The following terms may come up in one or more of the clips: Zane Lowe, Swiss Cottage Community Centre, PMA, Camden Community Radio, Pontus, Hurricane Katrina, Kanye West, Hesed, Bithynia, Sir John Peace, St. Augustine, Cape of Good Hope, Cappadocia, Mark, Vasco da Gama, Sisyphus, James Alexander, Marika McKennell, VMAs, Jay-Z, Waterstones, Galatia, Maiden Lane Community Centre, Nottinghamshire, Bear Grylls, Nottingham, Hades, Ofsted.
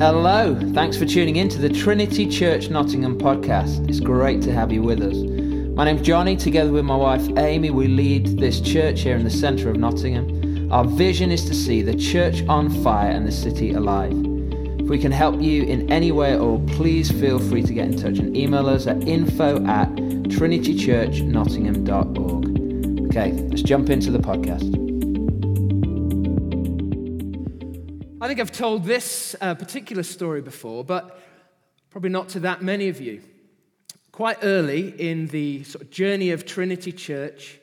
Hello, thanks for tuning in to the Trinity Church Nottingham podcast. It's great to have you with us. My name's Johnny. Together with my wife Amy, we lead this church here in the centre of Nottingham. Our vision is to see the church on fire and the city alive. If we can help you in any way at all, please feel free to get in touch and email us at info@trinitychurchnottingham.org. Okay, let's jump into the podcast. I think I've told this particular story before, but probably not to that many of you. Quite early in the sort of journey of Trinity Church,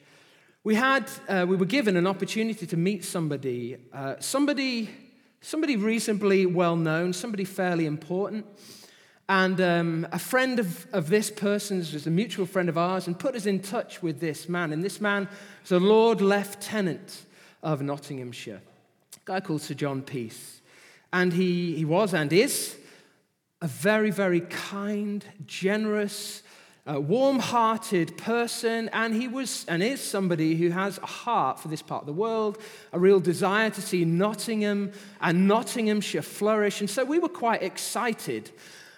we were given an opportunity to meet somebody reasonably well-known, somebody fairly important, and a friend of this person's was a mutual friend of ours and put us in touch with this man, and this man was a Lord Lieutenant of Nottinghamshire. Guy called Sir John Peace, and he was and is a very, very kind, generous, warm-hearted person, and he was and is somebody who has a heart for this part of the world, a real desire to see Nottingham and Nottinghamshire flourish, and so we were quite excited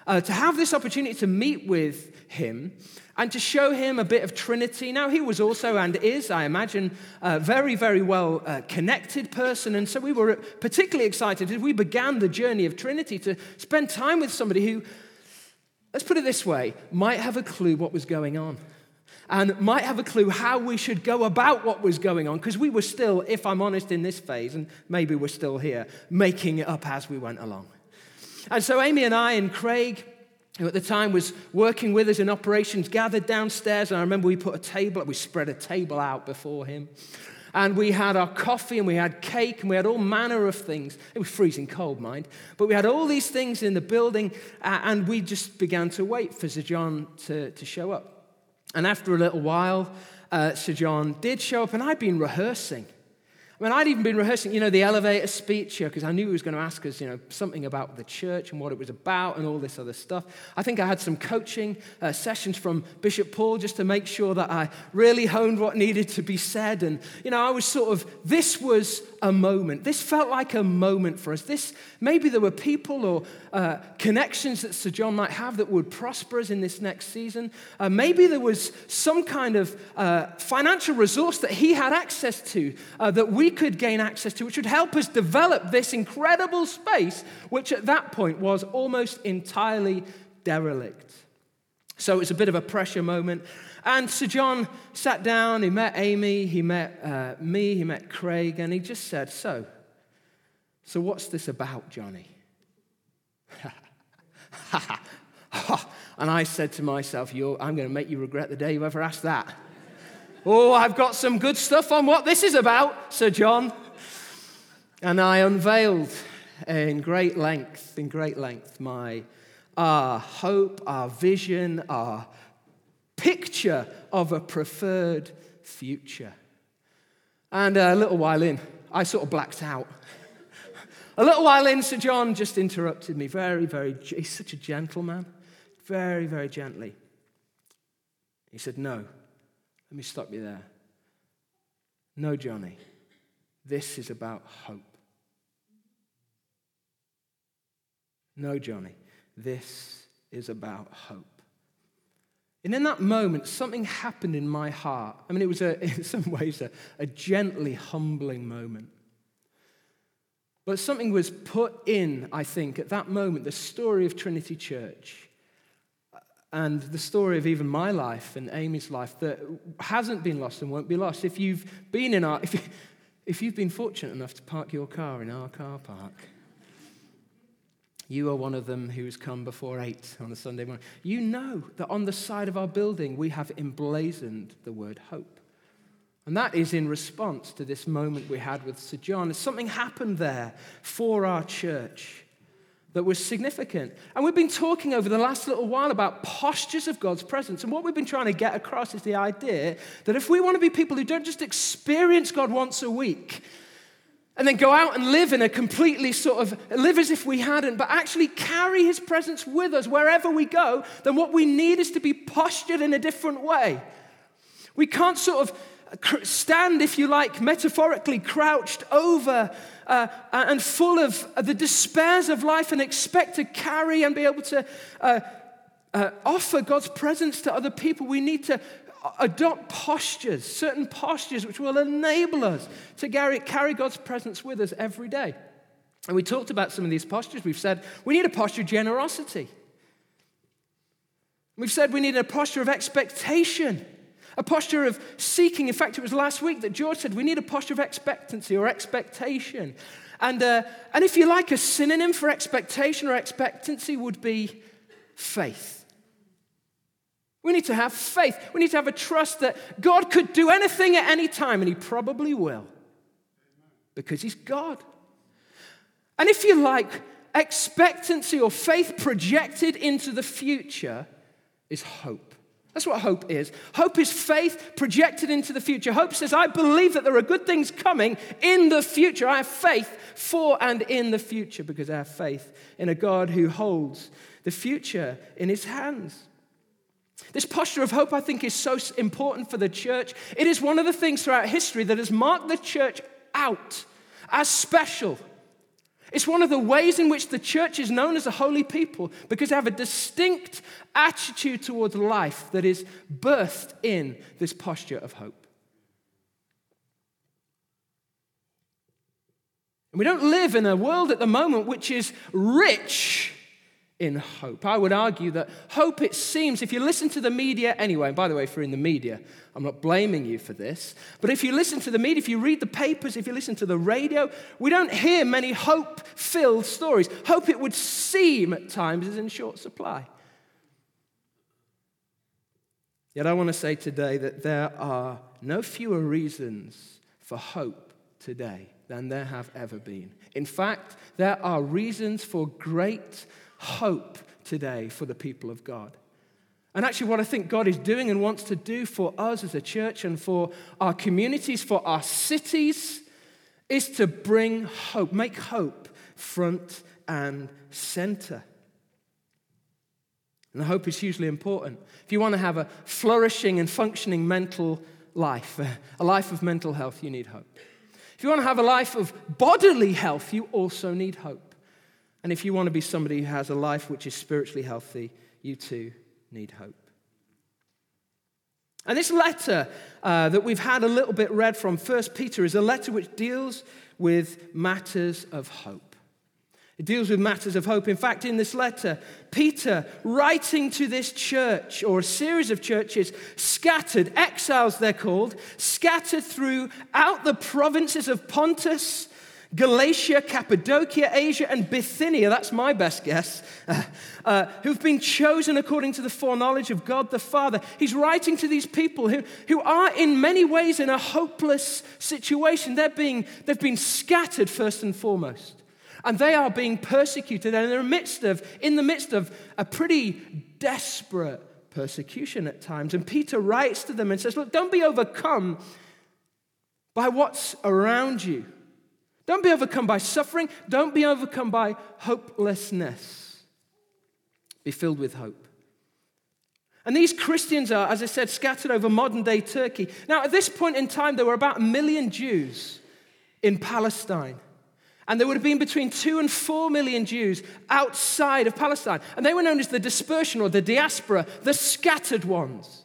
to have this opportunity to meet with him and to show him a bit of Trinity. Now, he was also and is, I imagine, a very, very well-connected person, and so we were particularly excited as we began the journey of Trinity to spend time with somebody who, let's put it this way, might have a clue what was going on and might have a clue how we should go about what was going on, because we were still, if I'm honest, in this phase, and maybe we're still here, making it up as we went along. And so Amy and I and Craig, who at the time was working with us in operations, gathered downstairs, and I remember we spread a table out before him, and we had our coffee, and we had cake, and we had all manner of things. It was freezing cold, mind, but we had all these things in the building, and we just began to wait for Sir John to show up. And after a little while, Sir John did show up, and I'd been rehearsing. I mean, I'd even been rehearsing, the elevator speech here, because I knew he was going to ask us, something about the church and what it was about and all this other stuff. I think I had some coaching sessions from Bishop Paul just to make sure that I really honed what needed to be said. And, I was this was a moment. This felt like a moment for us. Maybe there were people or connections that Sir John might have that would prosper us in this next season. Maybe there was some kind of financial resource that he had access to that we could gain access to, which would help us develop this incredible space, which at that point was almost entirely derelict. So it was a bit of a pressure moment. And Sir John sat down, he met Amy, he met me, he met Craig, and he just said, so what's this about, Johnny? And I said to myself, I'm going to make you regret the day you ever asked that. Oh, I've got some good stuff on what this is about, Sir John. And I unveiled in great length, our hope, our vision, our picture of a preferred future. And a little while in, I sort of blacked out. A little while in, Sir John just interrupted me very, very, he's such a gentleman, very, very gently. He said, no. Let me stop you there. No, Johnny, this is about hope. No, Johnny, this is about hope. And in that moment, something happened in my heart. I mean, it was in some ways a gently humbling moment. But something was put in, I think, at that moment, the story of Trinity Church. And the story of even my life and Amy's life that hasn't been lost and won't be lost. If you've been if you've been fortunate enough to park your car in our car park, you are one of them who's come before 8 on a Sunday morning. You know that on the side of our building we have emblazoned the word hope. And that is in response to this moment we had with Sir John. Something happened there for our church that was significant. And we've been talking over the last little while about postures of God's presence. And what we've been trying to get across is the idea that if we want to be people who don't just experience God once a week and then go out and live in a completely live as if we hadn't, but actually carry his presence with us wherever we go, then what we need is to be postured in a different way. We can't stand, if you like, metaphorically crouched over and full of the despairs of life and expect to carry and be able to offer God's presence to other people. We need to adopt postures, certain postures which will enable us to carry God's presence with us every day. And we talked about some of these postures. We've said we need a posture of generosity. We've said we need a posture of expectation, a posture of seeking. In fact, it was last week that George said we need a posture of expectancy or expectation. And if you like, a synonym for expectation or expectancy would be faith. We need to have faith. We need to have a trust that God could do anything at any time, and he probably will, because he's God. And if you like, expectancy or faith projected into the future is hope. That's what hope is. Hope is faith projected into the future. Hope says, I believe that there are good things coming in the future. I have faith for and in the future, because I have faith in a God who holds the future in his hands. This posture of hope, I think, is so important for the church. It is one of the things throughout history that has marked the church out as special. It's one of the ways in which the church is known as a holy people, because they have a distinct attitude towards life that is birthed in this posture of hope. And we don't live in a world at the moment which is rich in hope. I would argue that hope, it seems, if you listen to the media anyway, and by the way, if you're in the media, I'm not blaming you for this, but if you listen to the media, if you read the papers, if you listen to the radio, we don't hear many hope-filled stories. Hope, it would seem at times, is in short supply. Yet I want to say today that there are no fewer reasons for hope today than there have ever been. In fact, there are reasons for great hope today for the people of God. And actually what I think God is doing and wants to do for us as a church and for our communities, for our cities, is to bring hope, make hope front and center. And hope is hugely important. If you want to have a flourishing and functioning mental life, a life of mental health, you need hope. If you want to have a life of bodily health, you also need hope. And if you want to be somebody who has a life which is spiritually healthy, you too need hope. And this letter that we've had a little bit read from, 1 Peter, is a letter which deals with matters of hope. It deals with matters of hope. In fact, in this letter, Peter, writing to this church, or a series of churches, scattered, exiles they're called, scattered throughout the provinces of Pontus, Galatia, Cappadocia, Asia, and Bithynia, that's my best guess, who've been chosen according to the foreknowledge of God the Father. He's writing to these people who are in many ways in a hopeless situation. They've been scattered first and foremost, and they are being persecuted, and they're in the midst of a pretty desperate persecution at times. And Peter writes to them and says, look, don't be overcome by what's around you. Don't be overcome by suffering. Don't be overcome by hopelessness. Be filled with hope. And these Christians are, as I said, scattered over modern-day Turkey. Now, at this point in time, there were about 1 million Jews in Palestine. And there would have been between 2 and 4 million Jews outside of Palestine. And they were known as the dispersion or the diaspora, the scattered ones.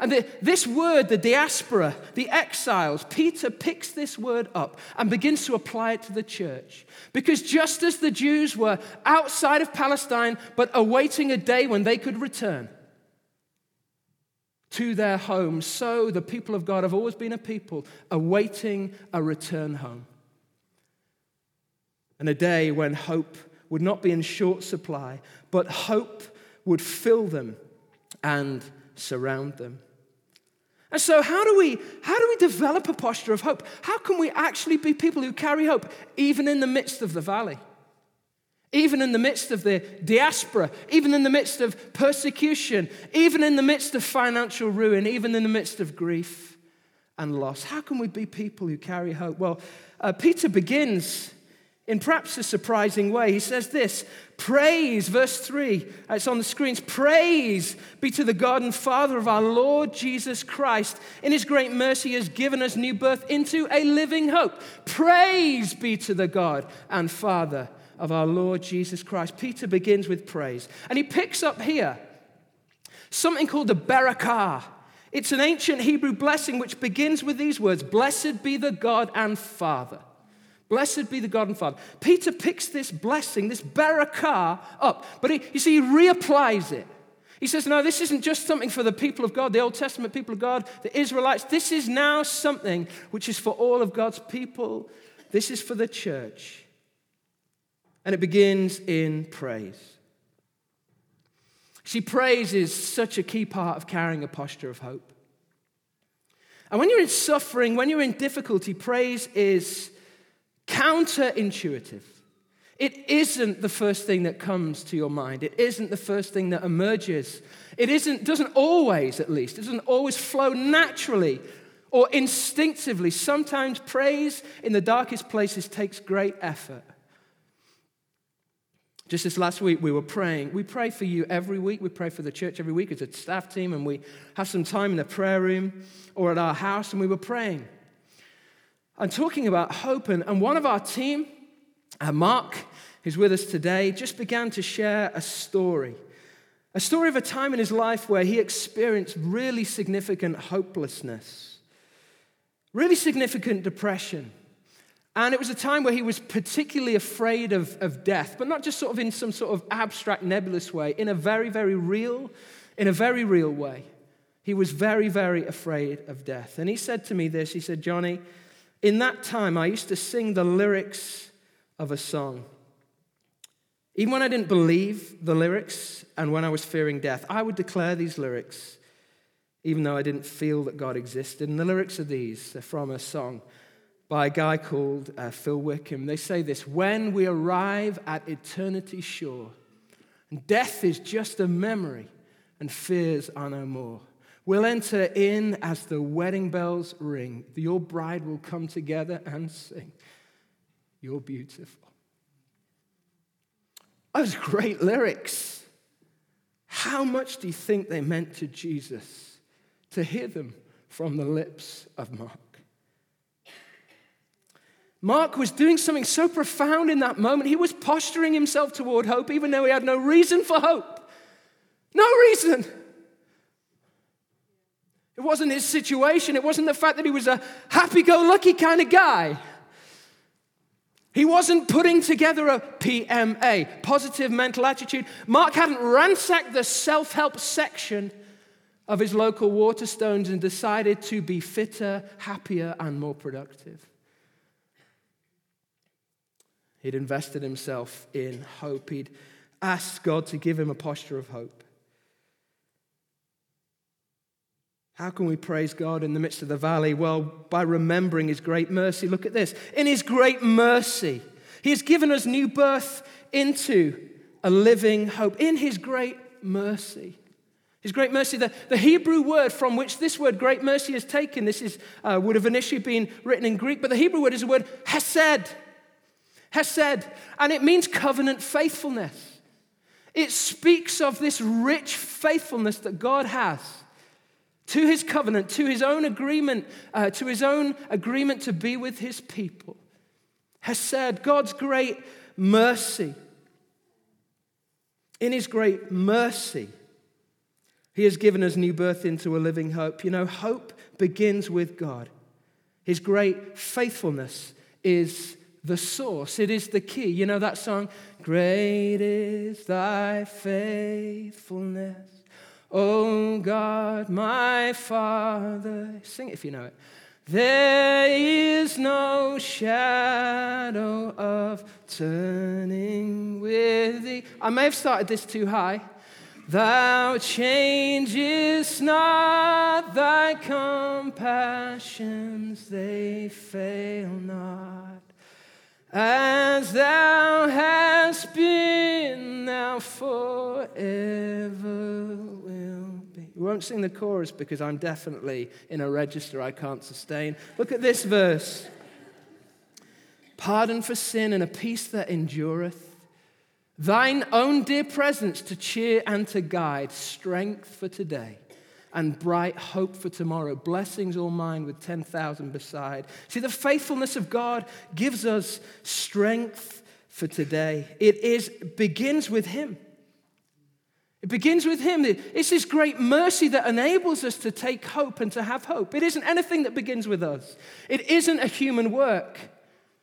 And this word, the diaspora, the exiles, Peter picks this word up and begins to apply it to the church. Because just as the Jews were outside of Palestine, but awaiting a day when they could return to their home, so the people of God have always been a people awaiting a return home. And a day when hope would not be in short supply, but hope would fill them and surround them. And so how do we develop a posture of hope? How can we actually be people who carry hope even in the midst of the valley? Even in the midst of the diaspora, even in the midst of persecution, even in the midst of financial ruin, even in the midst of grief and loss. How can we be people who carry hope? Well, Peter begins in perhaps a surprising way. He says this, praise, verse 3, it's on the screens, praise be to the God and Father of our Lord Jesus Christ. In his great mercy has given us new birth into a living hope. Praise be to the God and Father of our Lord Jesus Christ. Peter begins with praise. And he picks up here something called the Barakah. It's an ancient Hebrew blessing which begins with these words, blessed be the God and Father. Blessed be the God and Father. Peter picks this blessing, this barakah, up. But he reapplies it. He says, no, this isn't just something for the people of God, the Old Testament people of God, the Israelites. This is now something which is for all of God's people. This is for the church. And it begins in praise. See, praise is such a key part of carrying a posture of hope. And when you're in suffering, when you're in difficulty, praise is counterintuitive. It isn't the first thing that comes to your mind. It isn't the first thing that emerges. It doesn't always, at least, it doesn't always flow naturally or instinctively. Sometimes praise in the darkest places takes great effort. Just this last week, we were praying. We pray for you every week. We pray for the church every week as a staff team, and we have some time in the prayer room or at our house, and we were praying. I'm talking about hope, and one of our team, Mark, who's with us today, just began to share a story of a time in his life where he experienced really significant hopelessness, really significant depression, and it was a time where he was particularly afraid of death, but not just sort of in some sort of abstract, nebulous way, in a very real way. He was very, very afraid of death, and he said to me this, he said, Johnny, in that time, I used to sing the lyrics of a song. Even when I didn't believe the lyrics and when I was fearing death, I would declare these lyrics, even though I didn't feel that God existed. And the lyrics are these. They're from a song by a guy called Phil Wickham. They say this, when we arrive at eternity's shore, and death is just a memory and fears are no more, we'll enter in as the wedding bells ring. Your bride will come together and sing, you're beautiful. Those great lyrics. How much do you think they meant to Jesus to hear them from the lips of Mark? Mark was doing something so profound in that moment. He was posturing himself toward hope, even though he had no reason for hope. No reason. It wasn't his situation. It wasn't the fact that he was a happy-go-lucky kind of guy. He wasn't putting together a PMA, positive mental attitude. Mark hadn't ransacked the self-help section of his local Waterstones and decided to be fitter, happier, and more productive. He'd invested himself in hope. He'd asked God to give him a posture of hope. How can we praise God in the midst of the valley? Well, by remembering his great mercy. Look at this. In his great mercy, he has given us new birth into a living hope. In his great mercy. His great mercy, the Hebrew word from which this word great mercy is taken, this is would have initially been written in Greek, but the Hebrew word is the word hesed. Hesed. And it means covenant faithfulness. It speaks of this rich faithfulness that God has to his covenant, to his own agreement, to be with his people. Hesed, God's great mercy. In his great mercy, he has given us new birth into a living hope. You know, hope begins with God. His great faithfulness is the source. It is the key. You know that song, great is thy faithfulness, oh God, my Father. Sing it if you know it. There is no shadow of turning with thee. I may have started this too high. Thou changest not, thy compassions, they fail not. As thou hast been, thou forever will be. We won't sing the chorus because I'm definitely in a register I can't sustain. Look at this verse. pardon for sin, and a peace that endureth. Thine own dear presence to cheer and to guide, strength for today and bright hope for tomorrow. Blessings all mine with 10,000 beside. See, the faithfulness of God gives us strength for today. It begins with him. It begins with him. It's this great mercy that enables us to take hope and to have hope. It isn't anything that begins with us. It isn't a human work.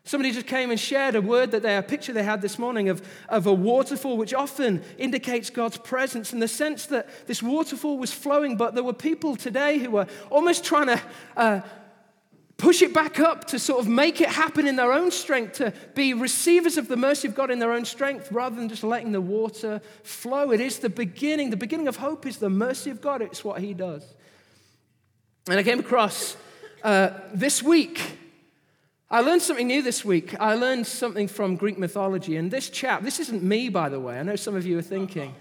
Somebody just came and shared a word that a picture they had this morning of a waterfall, which often indicates God's presence in the sense that this waterfall was flowing, but there were people today who were almost trying to push it back up to sort of make it happen in their own strength, to be receivers of the mercy of God in their own strength rather than just letting the water flow. It is the beginning. The beginning of hope is the mercy of God. It's what he does. And I came across this week. I learned something new this week. I learned something from Greek mythology. And this chap, this isn't me, by the way. I know some of you are thinking.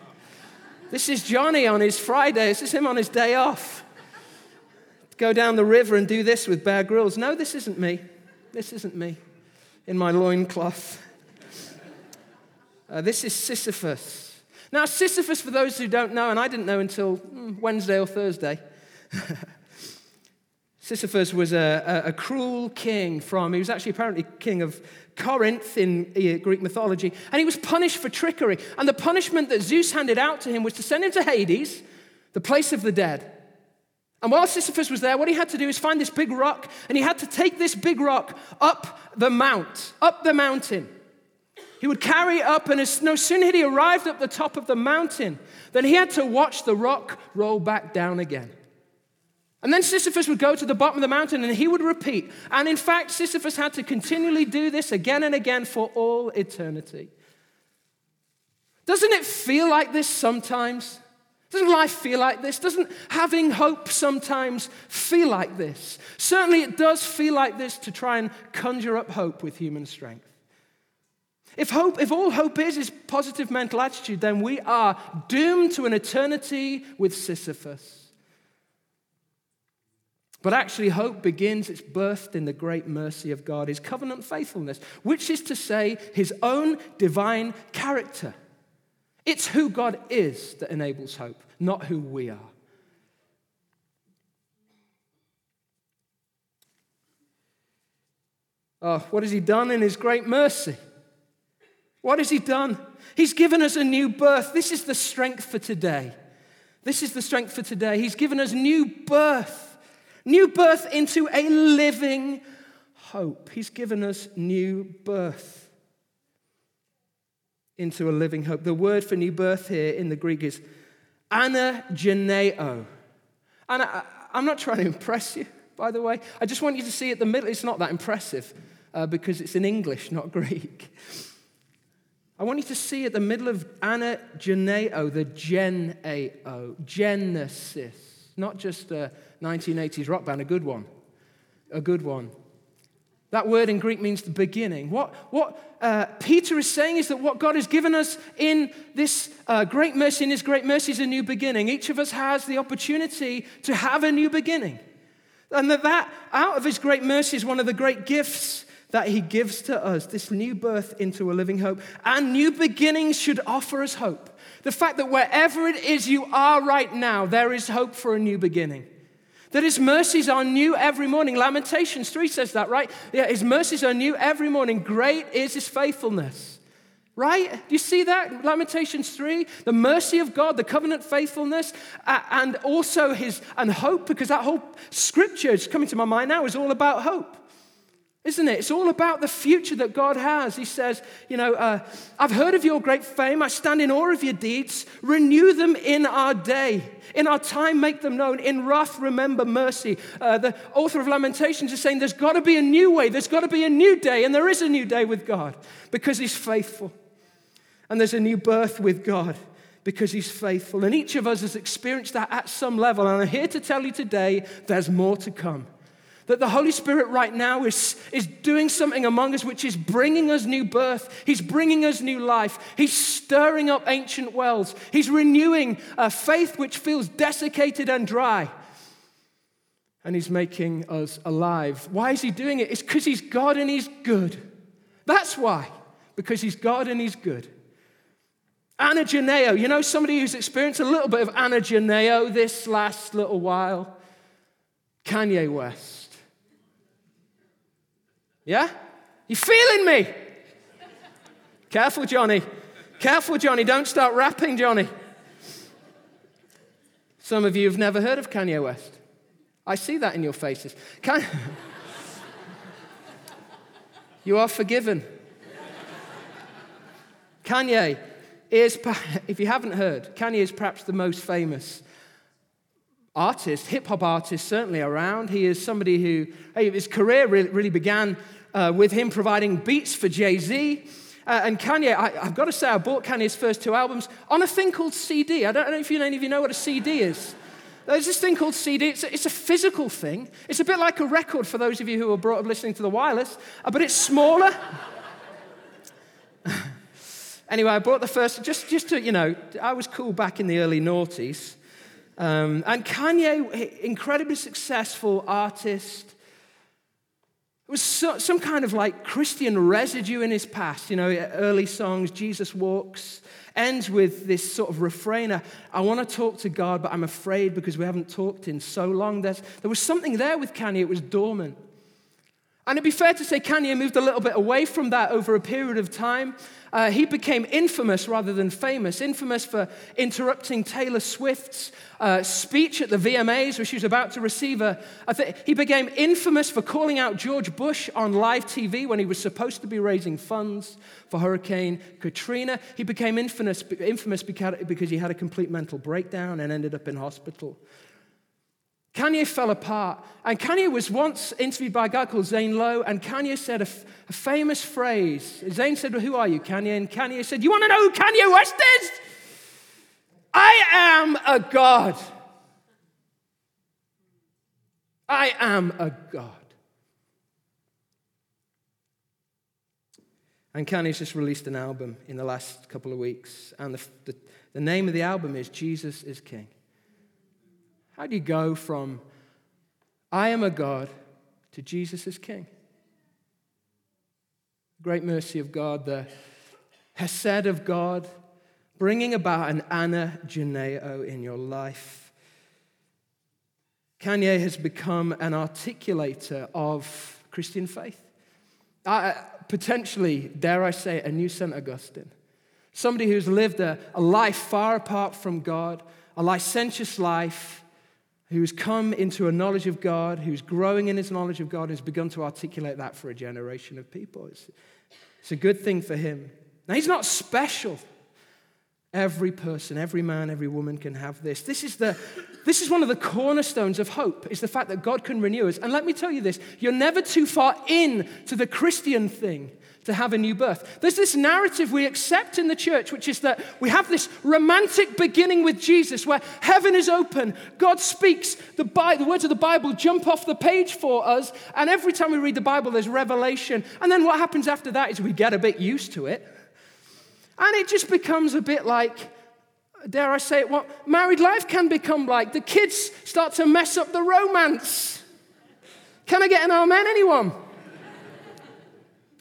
This is Johnny on his Friday. This is him on his day off. Go down the river and do this with Bear Grylls. No, this isn't me. This isn't me in my loincloth. This is Sisyphus. Now, Sisyphus, for those who don't know, and I didn't know until Wednesday or Thursday, Sisyphus was a cruel king he was actually apparently king of Corinth in Greek mythology, and he was punished for trickery. And the punishment that Zeus handed out to him was to send him to Hades, the place of the dead. And while Sisyphus was there, what he had to do is find this big rock, and he had to take this big rock up the mountain. He would carry it up, and no sooner had he arrived at the top of the mountain than he had to watch the rock roll back down again. And then Sisyphus would go to the bottom of the mountain and he would repeat. And in fact, Sisyphus had to continually do this again and again for all eternity. Doesn't it feel like this sometimes? Doesn't life feel like this? Doesn't having hope sometimes feel like this? Certainly it does feel like this to try and conjure up hope with human strength. If all hope is positive mental attitude, then we are doomed to an eternity with Sisyphus. But actually, hope begins, it's birthed in the great mercy of God, his covenant faithfulness, which is to say, his own divine character. It's who God is that enables hope, not who we are. Oh, what has he done in his great mercy? What has he done? He's given us a new birth. This is the strength for today. This is the strength for today. He's given us new birth. New birth into a living hope. He's given us new birth into a living hope. The word for new birth here in the Greek is anageneo. And I'm not trying to impress you, by the way. I just want you to see at the middle, it's not that impressive because it's in English, not Greek. I want you to see at the middle of anageneo, the gen-a-o, Genesis. Not just a 1980s rock band, a good one. That word in Greek means the beginning. What Peter is saying is that what God has given us in this great mercy, in his great mercy is a new beginning. Each of us has the opportunity to have a new beginning. And that out of his great mercy is one of the great gifts that he gives to us, this new birth into a living hope. And new beginnings should offer us hope. The fact that wherever it is you are right now, there is hope for a new beginning. That his mercies are new every morning. Lamentations 3 says that, right? Yeah, his mercies are new every morning. Great is his faithfulness. Right? Do you see that? Lamentations 3, the mercy of God, the covenant faithfulness, and also and hope, because that whole scripture is coming to my mind now is all about hope. Isn't it? It's all about the future that God has. He says, I've heard of your great fame. I stand in awe of your deeds. Renew them in our day. In our time, make them known. In wrath, remember mercy. The author of Lamentations is saying there's got to be a new way. There's got to be a new day. And there is a new day with God because he's faithful. And there's a new birth with God because he's faithful. And each of us has experienced that at some level. And I'm here to tell you today there's more to come. That the Holy Spirit right now is doing something among us which is bringing us new birth. He's bringing us new life. He's stirring up ancient wells. He's renewing a faith which feels desiccated and dry. And he's making us alive. Why is he doing it? It's because he's God and he's good. That's why. Because he's God and he's good. Anageneo. You know, somebody who's experienced a little bit of anageneo this last little while? Kanye West. Yeah? You feeling me? Careful, Johnny. Careful, Johnny. Don't start rapping, Johnny. Some of you have never heard of Kanye West. I see that in your faces. You are forgiven. Kanye is, if you haven't heard, Kanye is perhaps the most famous artist, hip-hop artist certainly around. He is somebody who, his career really began with him providing beats for Jay-Z. And Kanye, I've got to say, I bought Kanye's first two albums on a thing called CD. I don't know if any of you know what a CD is. There's this thing called CD. It's a physical thing. It's a bit like a record for those of you who were brought up listening to the wireless, but it's smaller. Anyway, I bought the first, just to, you know, I was cool back in the early noughties. And Kanye, incredibly successful artist. It was some kind of like Christian residue in his past, you know, early songs, Jesus Walks, ends with this sort of refrain, I want to talk to God, but I'm afraid because we haven't talked in so long. There was something there with Kanye, it was dormant. And it'd be fair to say Kanye moved a little bit away from that over a period of time. He became infamous rather than famous, infamous for interrupting Taylor Swift's speech at the VMAs, where she was about to receive he became infamous for calling out George Bush on live TV when he was supposed to be raising funds for Hurricane Katrina. He became infamous because he had a complete mental breakdown and ended up in hospital. Kanye fell apart, and Kanye was once interviewed by a guy called Zane Lowe, and Kanye said a famous phrase. Zane said, well, who are you, Kanye? And Kanye said, you want to know who Kanye West is? I am a god. I am a god. And Kanye's just released an album in the last couple of weeks, and the name of the album is Jesus is King. How do you go from I am a God to Jesus is King? Great mercy of God, the Hesed of God, bringing about an anageneo in your life. Kanye has become an articulator of Christian faith. Potentially, dare I say, a new St. Augustine. Somebody who's lived a life far apart from God, a licentious life, who's come into a knowledge of God, who's growing in his knowledge of God, and has begun to articulate that for a generation of people. It's a good thing for him. Now, he's not special. Every person, every man, every woman can have this. This is one of the cornerstones of hope, is the fact that God can renew us. And let me tell you this, you're never too far in to the Christian thing to have a new birth. There's this narrative we accept in the church, which is that we have this romantic beginning with Jesus where heaven is open, God speaks, the words of the Bible jump off the page for us, and every time we read the Bible there's revelation, and then what happens after that is we get a bit used to it, and it just becomes a bit like, dare I say it, what married life can become like. The kids start to mess up the romance. Can I get an amen, anyone?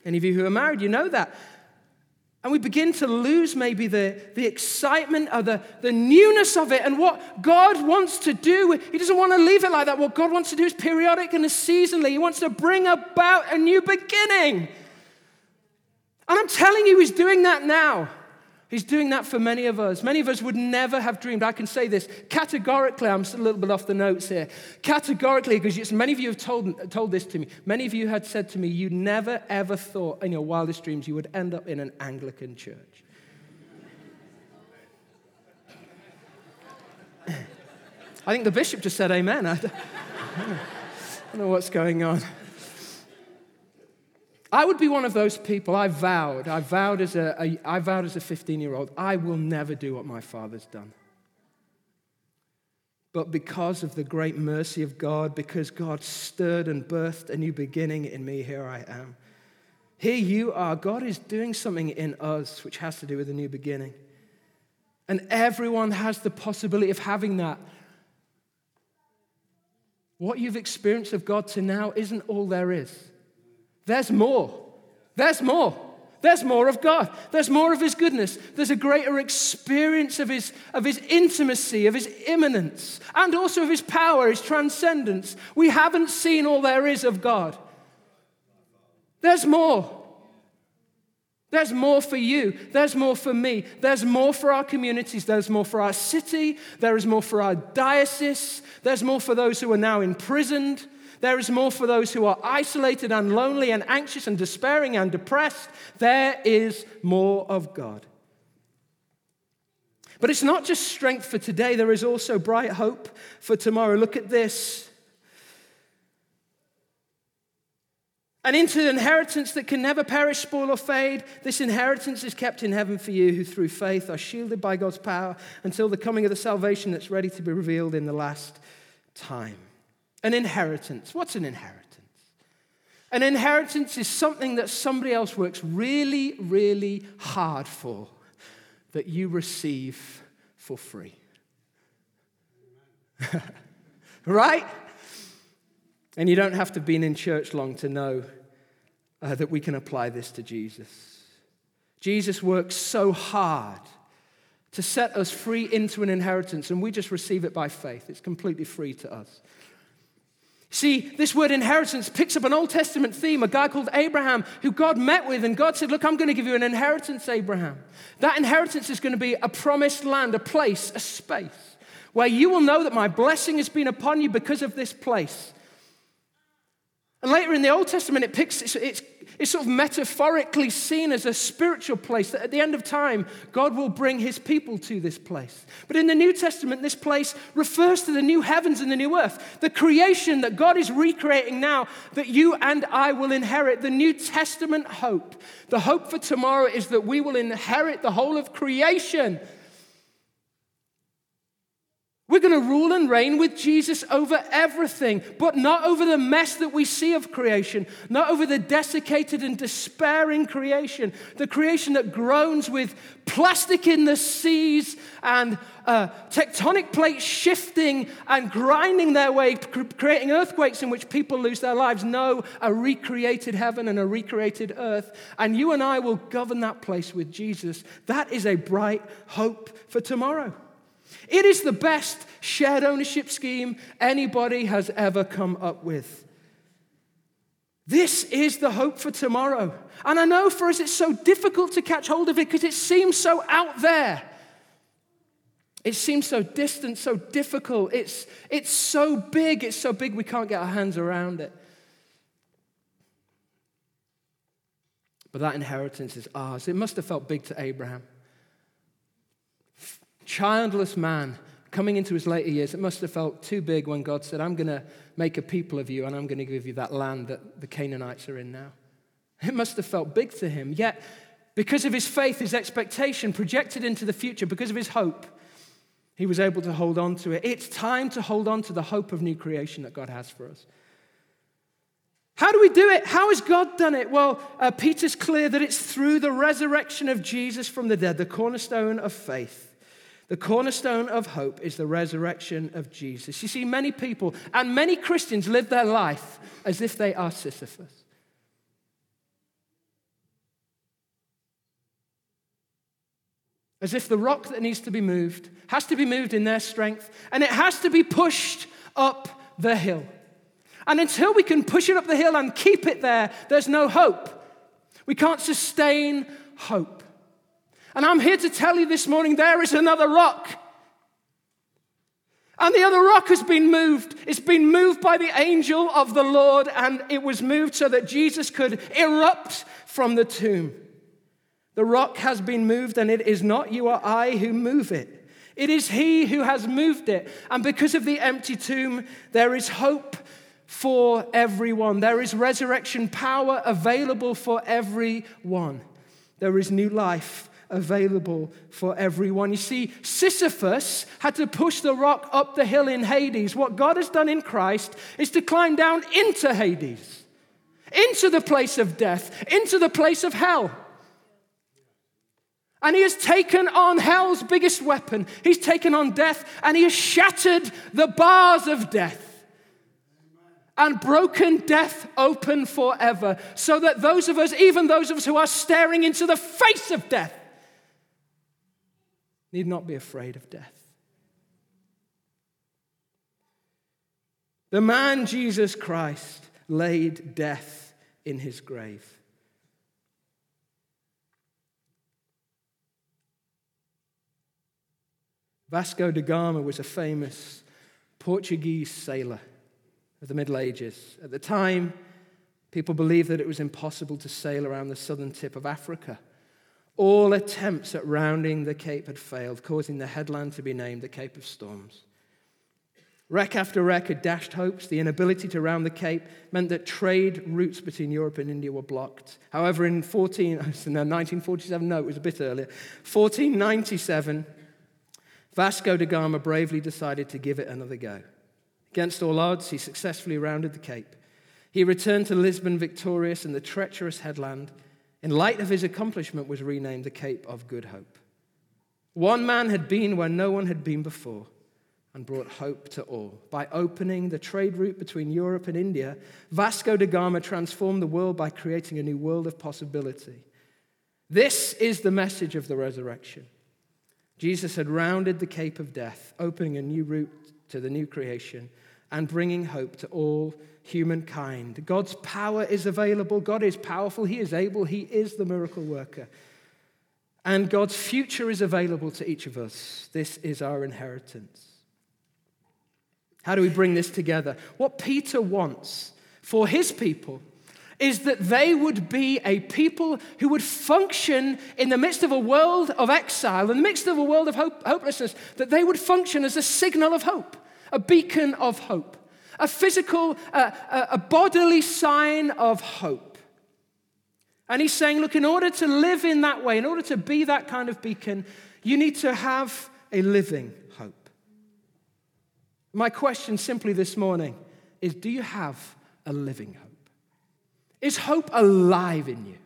Any of you who are married, you know that. And we begin to lose maybe the excitement or the newness of it and what God wants to do. He doesn't want to leave it like that. What God wants to do is periodic and is seasonally. He wants to bring about a new beginning. And I'm telling you, he's doing that now. He's doing that for many of us. Many of us would never have dreamed. I can say this categorically. I'm a little bit off the notes here. Categorically, because many of you have told this to me. Many of you had said to me, you never, ever thought in your wildest dreams you would end up in an Anglican church. I think the bishop just said amen. I don't know what's going on. I would be one of those people. I vowed as a 15-year-old, I will never do what my father's done. But because of the great mercy of God, because God stirred and birthed a new beginning in me, here I am. Here you are. God is doing something in us which has to do with a new beginning. And everyone has the possibility of having that. What you've experienced of God to now isn't all there is. There's more. There's more. There's more of God. There's more of his goodness. There's a greater experience of his intimacy, of his imminence, and also of his power, his transcendence. We haven't seen all there is of God. There's more. There's more for you. There's more for me. There's more for our communities. There's more for our city. There is more for our diocese. There's more for those who are now imprisoned. There is more for those who are isolated and lonely and anxious and despairing and depressed. There is more of God. But it's not just strength for today. There is also bright hope for tomorrow. Look at this. And into an inheritance that can never perish, spoil, or fade, this inheritance is kept in heaven for you who through faith are shielded by God's power until the coming of the salvation that's ready to be revealed in the last time. An inheritance. What's an inheritance? An inheritance is something that somebody else works really, really hard for that you receive for free. Right? And you don't have to have been in church long to know that we can apply this to Jesus. Jesus works so hard to set us free into an inheritance, and we just receive it by faith. It's completely free to us. See, this word inheritance picks up an Old Testament theme, a guy called Abraham, who God met with, and God said, look, I'm going to give you an inheritance, Abraham. That inheritance is going to be a promised land, a place, a space, where you will know that my blessing has been upon you because of this place. And later in the Old Testament, it's sort of metaphorically seen as a spiritual place that at the end of time, God will bring his people to this place. But in the New Testament, this place refers to the new heavens and the new earth, the creation that God is recreating now that you and I will inherit, the New Testament hope. The hope for tomorrow is that we will inherit the whole of creation. We're going to rule and reign with Jesus over everything, but not over the mess that we see of creation, not over the desiccated and despairing creation, the creation that groans with plastic in the seas and tectonic plates shifting and grinding their way, creating earthquakes in which people lose their lives. No, a recreated heaven and a recreated earth, and you and I will govern that place with Jesus. That is a bright hope for tomorrow. It is the best shared ownership scheme anybody has ever come up with. This is the hope for tomorrow. And I know for us it's so difficult to catch hold of it because it seems so out there. It seems so distant, so difficult. It's so big we can't get our hands around it. But that inheritance is ours. It must have felt big to Abraham. Childless man coming into his later years, it must have felt too big when God said, I'm going to make a people of you and I'm going to give you that land that the Canaanites are in now. It must have felt big to him. Yet, because of his faith, his expectation projected into the future, because of his hope, he was able to hold on to it. It's time to hold on to the hope of new creation that God has for us. How do we do it? How has God done it? Well, Peter's clear that it's through the resurrection of Jesus from the dead, the cornerstone of faith. The cornerstone of hope is the resurrection of Jesus. You see, many people and many Christians live their life as if they are Sisyphus. As if the rock that needs to be moved has to be moved in their strength, and it has to be pushed up the hill. And until we can push it up the hill and keep it there, there's no hope. We can't sustain hope. And I'm here to tell you this morning, there is another rock. And the other rock has been moved. It's been moved by the angel of the Lord, and it was moved so that Jesus could erupt from the tomb. The rock has been moved, and it is not you or I who move it. It is he who has moved it. And because of the empty tomb, there is hope for everyone. There is resurrection power available for everyone. There is new life available for everyone. You see, Sisyphus had to push the rock up the hill in Hades. What God has done in Christ is to climb down into Hades, into the place of death, into the place of hell. And he has taken on hell's biggest weapon. He's taken on death, and he has shattered the bars of death. and broken death open forever, so that those of us, even those of us who are staring into the face of death, need not be afraid of death. The man Jesus Christ laid death in his grave. Vasco da Gama was a famous Portuguese sailor of the Middle Ages. At the time, people believed that it was impossible to sail around the southern tip of Africa. All attempts at rounding the Cape had failed, causing the headland to be named the Cape of Storms. Wreck after wreck had dashed hopes. The inability to round the Cape meant that trade routes between Europe and India were blocked. However, in 1497, Vasco da Gama bravely decided to give it another go. Against all odds, he successfully rounded the Cape. He returned to Lisbon victorious, and the treacherous headland, in light of his accomplishment, was renamed the Cape of Good Hope. One man had been where no one had been before and brought hope to all. By opening the trade route between Europe and India, Vasco da Gama transformed the world by creating a new world of possibility. This is the message of the resurrection. Jesus had rounded the Cape of death, opening a new route to the new creation and bringing hope to all humankind. God's power is available. God is powerful. He is able. He is the miracle worker. And God's future is available to each of us. This is our inheritance. How do we bring this together? What Peter wants for his people is that they would be a people who would function in the midst of a world of exile, in the midst of a world of hopelessness, that they would function as a signal of hope, a beacon of hope, a physical, a bodily sign of hope. And he's saying, look, in order to live in that way, in order to be that kind of beacon, you need to have a living hope. My question simply this morning is, do you have a living hope? Is hope alive in you?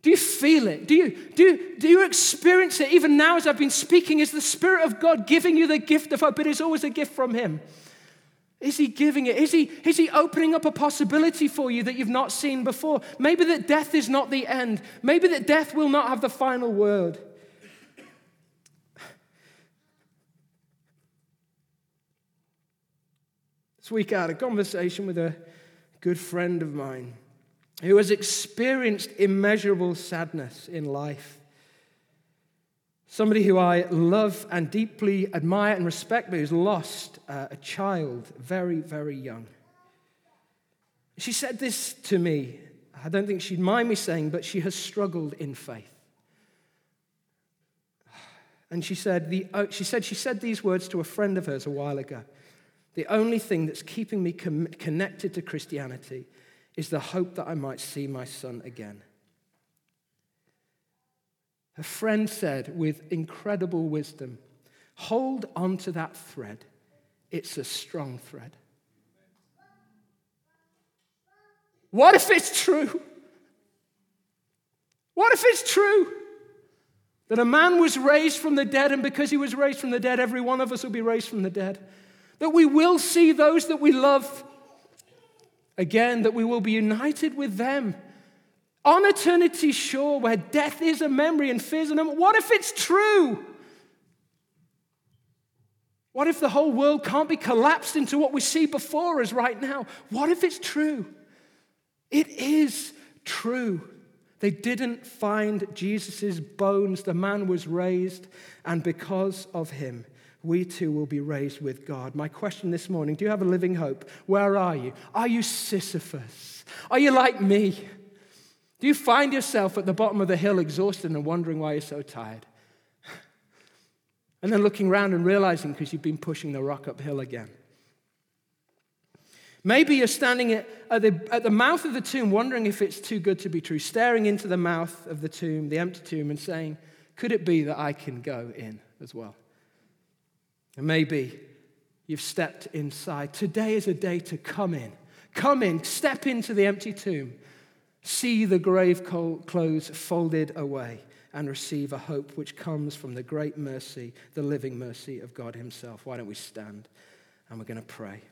Do you feel it? Do you experience it? Even now as I've been speaking, is the Spirit of God giving you the gift of hope? It is always a gift from Him. Is He giving it? Is He opening up a possibility for you that you've not seen before? Maybe that death is not the end. Maybe that death will not have the final word. This week I had a conversation with a good friend of mine who has experienced immeasurable sadness in life. Somebody who I love and deeply admire and respect, but who's lost a child very, very young. She said this to me. I don't think she'd mind me saying, but she has struggled in faith. And she said these words to a friend of hers a while ago. The only thing that's keeping me connected to Christianity is the hope that I might see my son again. Her friend said with incredible wisdom, hold on to that thread. It's a strong thread. What if it's true? What if it's true that a man was raised from the dead, and because he was raised from the dead, every one of us will be raised from the dead? That we will see those that we love again, that we will be united with them on eternity's shore where death is a memory and fears a number. What if it's true? What if the whole world can't be collapsed into what we see before us right now? What if it's true? It is true. They didn't find Jesus' bones. The man was raised, and because of him, we too will be raised with God. My question this morning, do you have a living hope? Where are you? Are you Sisyphus? Are you like me? Do you find yourself at the bottom of the hill exhausted and wondering why you're so tired? And then looking around and realizing because you've been pushing the rock uphill again. Maybe you're standing at the mouth of the tomb wondering if it's too good to be true, staring into the mouth of the tomb, the empty tomb, and saying, could it be that I can go in as well? And maybe you've stepped inside. Today is a day to come in. Come in, step into the empty tomb. See the grave clothes folded away and receive a hope which comes from the great mercy, the living mercy of God himself. Why don't we stand and we're going to pray.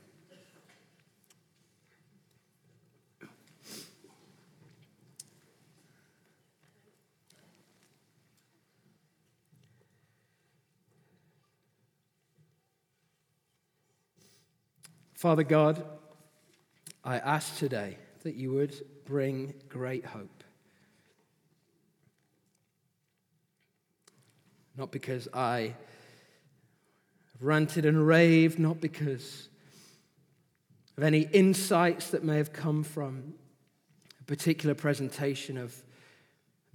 Father God, I ask today that you would bring great hope. Not because I ranted and raved, not because of any insights that may have come from a particular presentation of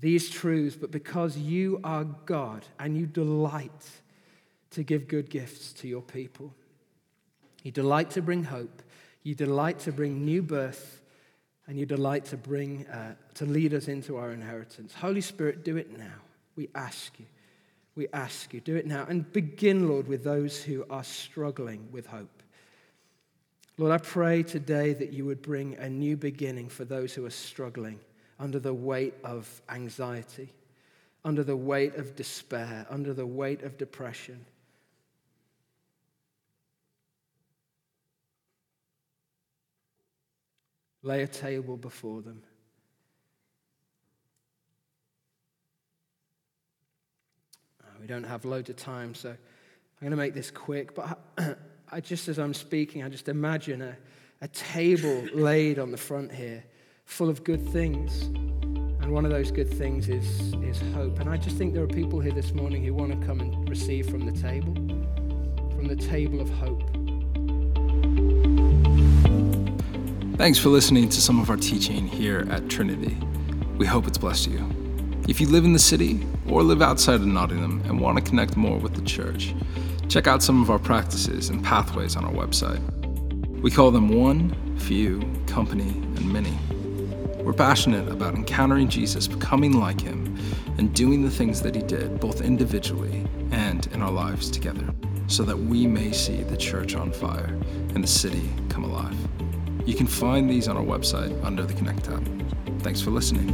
these truths, but because you are God and you delight to give good gifts to your people. You delight to bring hope, you delight to bring new birth, and you delight to bring to lead us into our inheritance. Holy Spirit, do it now. We ask you. We ask you, do it now. And begin, Lord, with those who are struggling with hope. Lord, I pray today that you would bring a new beginning for those who are struggling under the weight of anxiety, under the weight of despair, under the weight of depression. Lay a table before them. We don't have loads of time, so I'm going to make this quick. But I just as I'm speaking, I just imagine a table laid on the front here full of good things. And one of those good things is hope. And I just think there are people here this morning who want to come and receive from the table of hope. Thanks for listening to some of our teaching here at Trinity. We hope it's blessed you. If you live in the city or live outside of Nottingham and want to connect more with the church, check out some of our practices and pathways on our website. We call them one, few, company, and many. We're passionate about encountering Jesus, becoming like him, and doing the things that he did, both individually and in our lives together, so that we may see the church on fire and the city come alive. You can find these on our website under the Connect tab. Thanks for listening.